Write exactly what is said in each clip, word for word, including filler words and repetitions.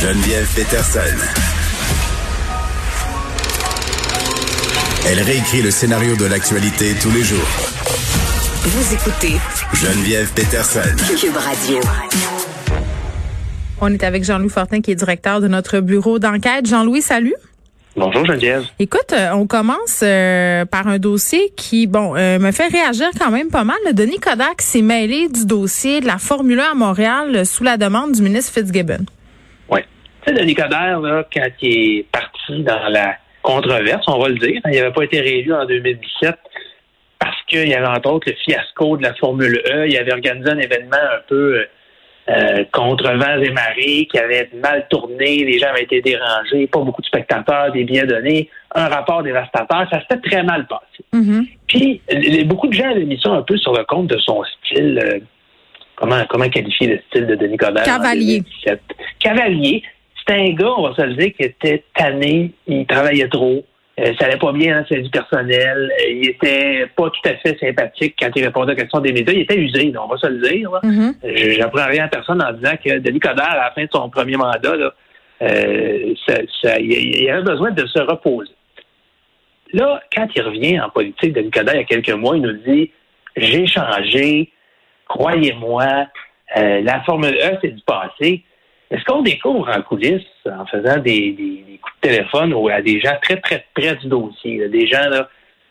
Geneviève Pétersen. Elle réécrit le scénario de l'actualité tous les jours. Vous écoutez Geneviève Pétersen. Cube Radio. On est avec Jean-Louis Fortin qui est directeur de notre bureau d'enquête. Jean-Louis, salut. Bonjour Geneviève. Écoute, euh, on commence euh, par un dossier qui, bon, euh, me fait réagir quand même pas mal. Le Denis Coderre s'est mêlé du dossier de la Formule un à Montréal euh, sous la demande du ministre Fitzgibbon. Oui. Tu sais, Denis Coderre, là, quand il est parti dans la controverse, on va le dire, hein, il n'avait pas été réélu en deux mille dix-sept parce qu'il y avait entre autres le fiasco de la Formule E. Il avait organisé un événement un peu euh, contre vents et marées qui avait mal tourné, les gens avaient été dérangés, pas beaucoup de spectateurs, des billets donnés, un rapport dévastateur. Ça s'était très mal passé. Mm-hmm. Puis, les, beaucoup de gens avaient mis ça un peu sur le compte de son style... Euh, Comment, comment qualifier le style de Denis Coderre? Cavalier. Cavalier. C'était un gars, on va se le dire, qui était tanné, il travaillait trop, euh, ça allait pas bien dans sa vie personnelle, euh, il était pas tout à fait sympathique quand il répondait aux questions des médias, il était usé, on va se le dire. Mm-hmm. Je n'apprends rien à personne en disant que Denis Coderre, à la fin de son premier mandat, là, euh, ça, ça, il, il avait besoin de se reposer. Là, quand il revient en politique, Denis Coderre, il y a quelques mois, il nous dit « J'ai changé ». Croyez-moi, euh, la Formule E, c'est du passé. Mais ce qu'on découvre en coulisses, en faisant des, des, des coups de téléphone ou à des gens très, très près du dossier, là, des gens là,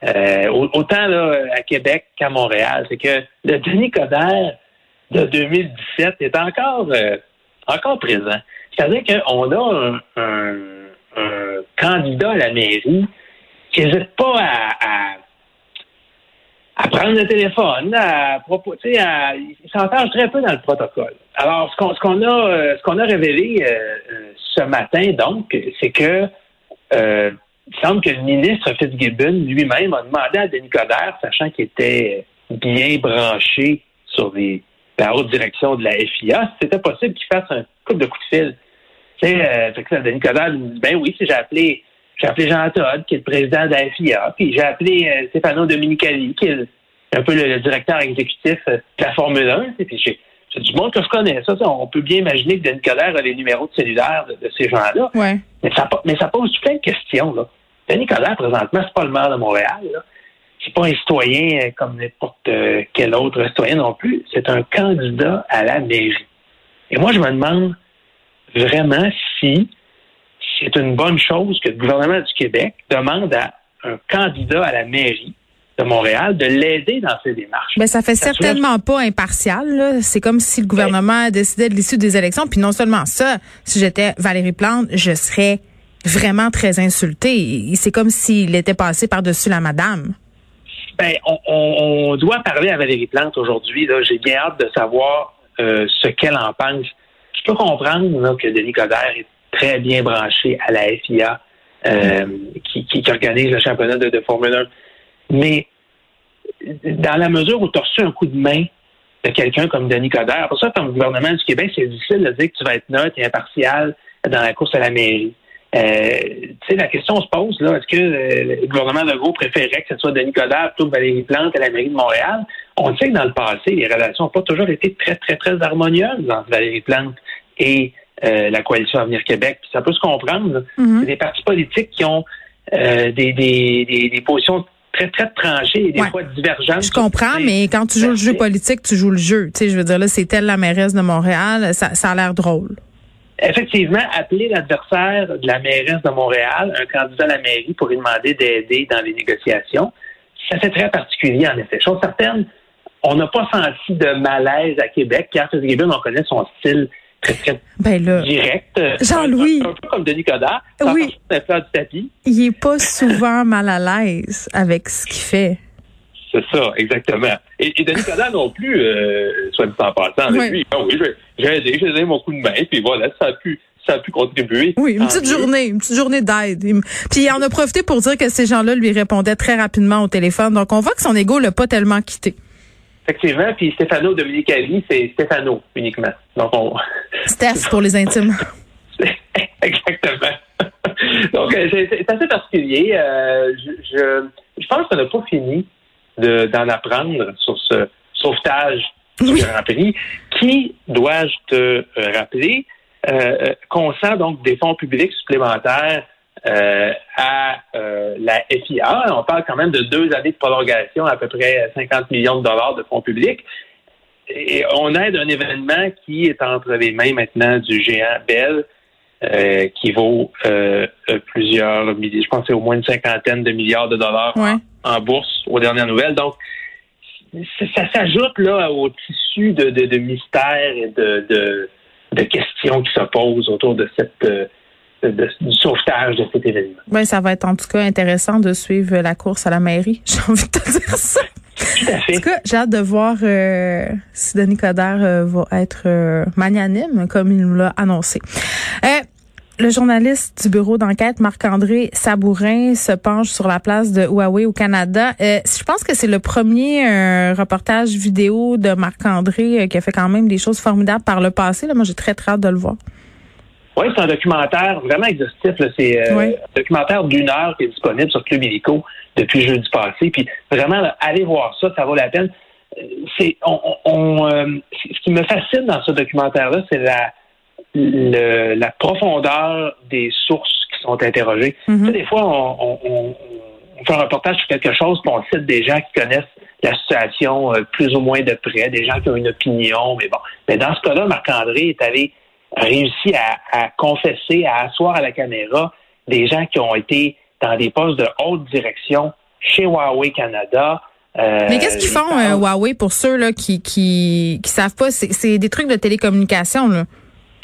euh, autant là, à Québec qu'à Montréal, c'est que le Denis Coderre de deux mille dix-sept est encore, euh, encore présent. C'est-à-dire qu'on a un, un, un candidat à la mairie qui n'hésite pas à... à à prendre le téléphone, à proposer, à, il s'entage très peu dans le protocole. Alors, ce qu'on, ce qu'on a, ce qu'on a révélé euh, ce matin, donc, c'est que euh, il semble que le ministre Fitzgibbon lui-même a demandé à Denis Coderre, sachant qu'il était bien branché sur les, la haute direction de la F I A, si c'était possible qu'il fasse un couple de coups de fil. Tu sais, euh, fait que là, Denis Coderre lui dit, ben oui, si j'ai appelé. J'ai appelé Jean Todt, qui est le président de la F I A, puis j'ai appelé euh, Stefano Domenicali, qui est le, un peu le, le directeur exécutif de la Formule un. Puis j'ai, j'ai du monde que je connais. Ça, ça, on peut bien imaginer que Denis Coderre a les numéros de cellulaire de, de ces gens-là. Ouais. Mais, ça, mais ça pose plein de questions. Là. Denis Coderre, présentement, c'est pas le maire de Montréal. Là. C'est pas un citoyen comme n'importe quel autre citoyen non plus. C'est un candidat à la mairie. Et moi, je me demande vraiment si... c'est une bonne chose que le gouvernement du Québec demande à un candidat à la mairie de Montréal de l'aider dans ses démarches. Mais ça fait ça certainement soit... pas impartial. Là. C'est comme si le gouvernement ouais. décidait de l'issue des élections. Puis non seulement ça, si j'étais Valérie Plante, je serais vraiment très insultée. C'est comme s'il était passé par-dessus la madame. Ben, on, on, on doit parler à Valérie Plante aujourd'hui. Là. J'ai bien hâte de savoir euh, ce qu'elle en pense. Je peux comprendre là, que Denis Coderre est très bien branché à la F I A euh, qui, qui, qui organise le championnat de, de Formule un. Mais dans la mesure où tu as reçu un coup de main de quelqu'un comme Denis Coderre, pour ça, comme gouvernement du Québec, c'est difficile de dire que tu vas être neutre et impartial dans la course à la mairie. Euh, tu sais, la question se pose, là, est-ce que le gouvernement Legault préférait que ce soit Denis Coderre plutôt que Valérie Plante à la mairie de Montréal? On sait que dans le passé, les relations n'ont pas toujours été très, très, très harmonieuses entre Valérie Plante et Euh, la Coalition Avenir Québec, puis ça peut se comprendre. Mm-hmm. C'est des partis politiques qui ont euh, des, des, des, des positions très, très tranchées et des ouais. fois divergentes. Je comprends, des, mais quand tu joues le jeu politique, tu joues le jeu. Tu sais, je veux dire, là, c'est elle la mairesse de Montréal, ça, ça a l'air drôle. Effectivement, appeler l'adversaire de la mairesse de Montréal, un candidat à la mairie, pour lui demander d'aider dans les négociations, ça c'est très particulier, en effet. Chose certaine, on n'a pas senti de malaise à Québec, car Fitzgibbon, on connaît son style très, très ben là, direct. Jean-Louis. Un peu comme Denis Coderre. Oui. Du tapis. Il n'est pas souvent mal à l'aise avec ce qu'il fait. C'est ça, exactement. Et, et Denis Coderre non plus, euh, soit dit en passant, oui. lui, oh, oui, j'ai aidé, j'ai donné mon coup de main, puis voilà, ça a pu, ça a pu contribuer. Oui, une petite journée, une petite journée d'aide. Puis il en a profité pour dire que ces gens-là lui répondaient très rapidement au téléphone, donc on voit que son ego l'a pas tellement quitté. Effectivement, puis Stefano Domenicali, c'est Stefano uniquement. Donc on... Steph pour les intimes. Exactement. Donc c'est, c'est assez particulier. Euh, je, je, je pense qu'on n'a pas fini de, d'en apprendre sur ce sauvetage du oui. Grand Prix, qui, dois-je te rappeler, euh, consent donc des fonds publics supplémentaires euh, à euh, la F I A. On parle quand même de deux années de prolongation, à peu près cinquante millions de dollars de fonds publics. Et on aide un événement qui est entre les mains maintenant du géant Bell, Euh, qui vaut euh, plusieurs milliers, je pense que c'est au moins une cinquantaine de milliards de dollars ouais. en, en bourse aux dernières nouvelles. Donc, ça s'ajoute là au tissu de, de, de mystères et de, de, de questions qui s'opposent autour de cette euh, de, de, du sauvetage de cet événement. Oui, ça va être en tout cas intéressant de suivre la course à la mairie. J'ai envie de te dire ça. Tout à fait. En tout cas, j'ai hâte de voir euh, si Denis Coderre euh, va être euh, magnanime, comme il nous l'a annoncé. Euh, Le journaliste du bureau d'enquête, Marc-André Sabourin, se penche sur la place de Huawei au Canada. Euh, je pense que c'est le premier euh, reportage vidéo de Marc-André euh, qui a fait quand même des choses formidables par le passé. Là, moi, j'ai très, très hâte de le voir. Oui, c'est un documentaire vraiment exhaustif. Là. C'est euh, oui. un documentaire d'une heure qui est disponible sur Club Illico depuis jeudi passé. Puis vraiment, là, allez voir ça, ça vaut la peine. C'est, on, on, euh, ce qui me fascine dans ce documentaire-là, c'est la Le, la profondeur des sources qui sont interrogées. Mm-hmm. Tu sais, des fois, on, on, on fait un reportage sur quelque chose, puis on cite des gens qui connaissent la situation euh, plus ou moins de près, des gens qui ont une opinion, mais bon. Mais dans ce cas-là, Marc-André est allé réussir à, à confesser, à asseoir à la caméra des gens qui ont été dans des postes de haute direction chez Huawei Canada. Euh, Mais qu'est-ce qu'ils font, euh, Huawei, pour ceux là qui qui, qui savent pas? C'est, c'est des trucs de télécommunication, là.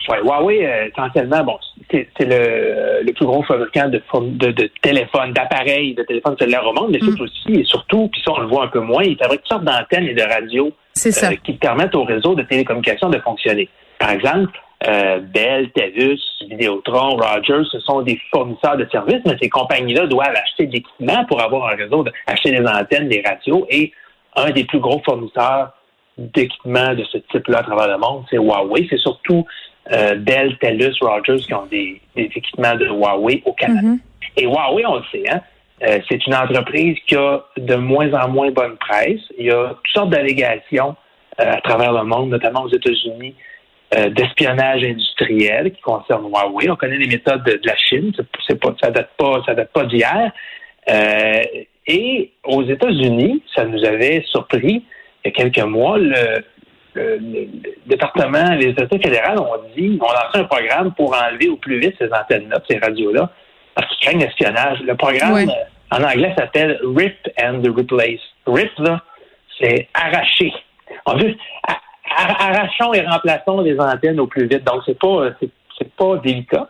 Ouais, Huawei, euh, essentiellement, bon, c'est, c'est le, le plus gros fabricant de, de, de téléphones, d'appareils, de téléphones cellulaires au monde, mais mmh. c'est aussi, et surtout, puis ça, on le voit un peu moins, il fabrique toutes sortes d'antennes et de radios euh, qui permettent au réseau de télécommunications de fonctionner. Par exemple, euh, Bell, TELUS, Videotron, Rogers, ce sont des fournisseurs de services, mais ces compagnies-là doivent acheter de l'équipement pour avoir un réseau, de, acheter des antennes, des radios, et un des plus gros fournisseurs d'équipements de ce type-là à travers le monde, c'est Huawei. C'est surtout Euh, Bell, TELUS, Rogers qui ont des, des équipements de Huawei au Canada. Mm-hmm. Et Huawei, on le sait, hein, euh, c'est une entreprise qui a de moins en moins bonne presse. Il y a toutes sortes d'allégations euh, à travers le monde, notamment aux États-Unis, euh, d'espionnage industriel qui concerne Huawei. On connaît les méthodes de, de la Chine, c'est, c'est pas, ça date pas, ça date pas d'hier. Euh, et aux États-Unis, ça nous avait surpris il y a quelques mois, le Le, le, le département, les autorités fédérales ont dit, ont lancé un programme pour enlever au plus vite ces antennes-là, ces radios-là, parce qu'ils craignent l'espionnage. Le programme, oui. euh, en anglais, s'appelle R I P and Replace. R I P, là, c'est arracher. En plus, a- a- arrachons et remplaçons les antennes au plus vite. Donc, c'est pas, c'est, c'est pas délicat.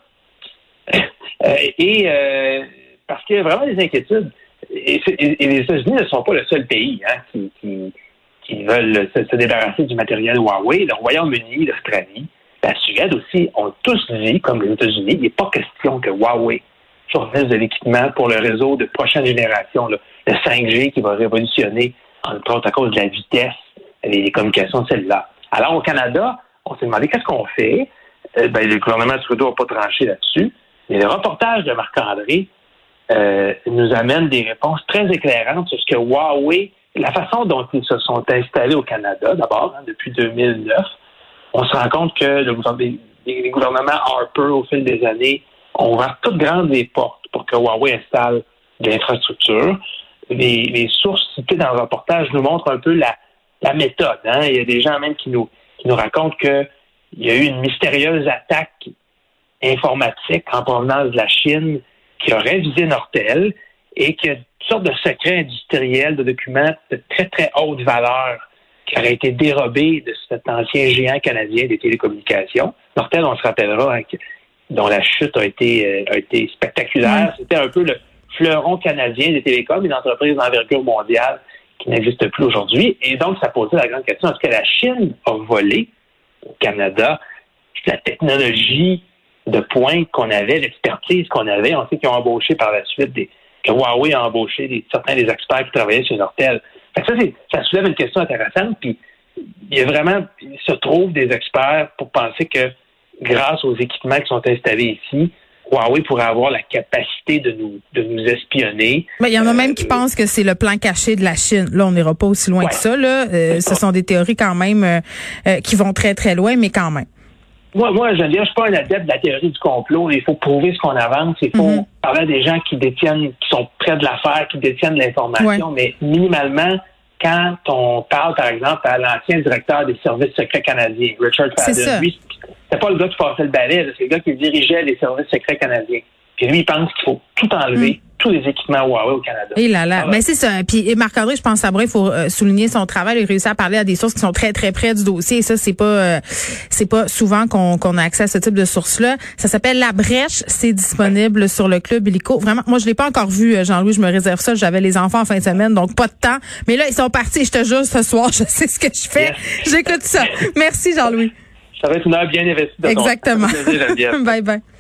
euh, et euh, parce qu'il y a vraiment des inquiétudes. Et, et, et les États-Unis ne sont pas le seul pays hein, qui... qui qui veulent se, se débarrasser du matériel Huawei, le Royaume-Uni, l'Australie, la Suède aussi, ont tous dit, comme les États-Unis, il n'est pas question que Huawei fournisse de l'équipement pour le réseau de prochaine génération, là, le cinq G qui va révolutionner, entre autres à cause de la vitesse et des communications cellulaires. Alors, au Canada, on s'est demandé qu'est-ce qu'on fait. Euh, ben, le gouvernement Trudeau n'a pas tranché là-dessus, mais le reportage de Marc-André euh, nous amène des réponses très éclairantes sur ce que Huawei, la façon dont ils se sont installés au Canada, d'abord, hein, depuis deux mille neuf, on se rend compte que le, les, les gouvernements Harper, au fil des années, ont ouvert toutes grandes les portes pour que Huawei installe de l'infrastructure. Les, les sources citées dans le reportage nous montrent un peu la, la méthode. Hein. Il y a des gens même qui nous, qui nous racontent qu'il y a eu une mystérieuse attaque informatique en provenance de la Chine qui aurait visé Nortel et qui a sorte de secret industriel, de documents de très, très haute valeur qui auraient été dérobés de cet ancien géant canadien des télécommunications. Nortel, on se rappellera, hein, dont la chute a été, euh, a été spectaculaire. Mmh. C'était un peu le fleuron canadien des télécoms, une entreprise d'envergure mondiale qui n'existe plus aujourd'hui. Et donc, ça posait la grande question, est-ce que la Chine a volé au Canada la technologie de pointe qu'on avait, l'expertise qu'on avait? On sait qu'ils ont embauché par la suite des... que Huawei a embauché des, certains des experts qui travaillaient chez Nortel. Fait que ça, c'est, ça soulève une question intéressante, puis il y a vraiment, il se trouve des experts pour penser que grâce aux équipements qui sont installés ici, Huawei pourrait avoir la capacité de nous, de nous espionner. Mais il y en a même qui euh, pensent que c'est le plan caché de la Chine. Là, on n'ira pas aussi loin ouais. que ça, là. Euh, ce sont des théories quand même euh, qui vont très, très loin, mais quand même. Moi, moi, je veux dire, je suis pas un adepte de la théorie du complot. Il faut prouver ce qu'on avance. Il faut mm-hmm. parler à des gens qui détiennent, qui sont près de l'affaire, qui détiennent l'information. Ouais. Mais minimalement, quand on parle, par exemple, à l'ancien directeur des services secrets canadiens, Richard Fader, lui, c'est pas le gars qui passait le balai, c'est le gars qui dirigeait les services secrets canadiens. Puis lui, il pense qu'il faut tout enlever, mm. tous les équipements Huawei au Canada. Et là là, mais ben c'est ça. Puis Marc-André, je pense à Sabourin, il faut euh, souligner son travail, il a réussi à parler à des sources qui sont très très près du dossier. Et ça, c'est pas euh, c'est pas souvent qu'on, qu'on a accès à ce type de sources-là. Ça s'appelle La Brèche, c'est disponible ouais. sur le Club Illico. Vraiment, moi je l'ai pas encore vu, Jean-Louis, je me réserve ça. J'avais les enfants en fin de semaine, donc pas de temps. Mais là, ils sont partis. Je te jure, ce soir, je sais ce que je fais. Yes. J'écoute ça. Merci, Jean-Louis. Ça va être une heure bien investie. Exactement. Bye bye.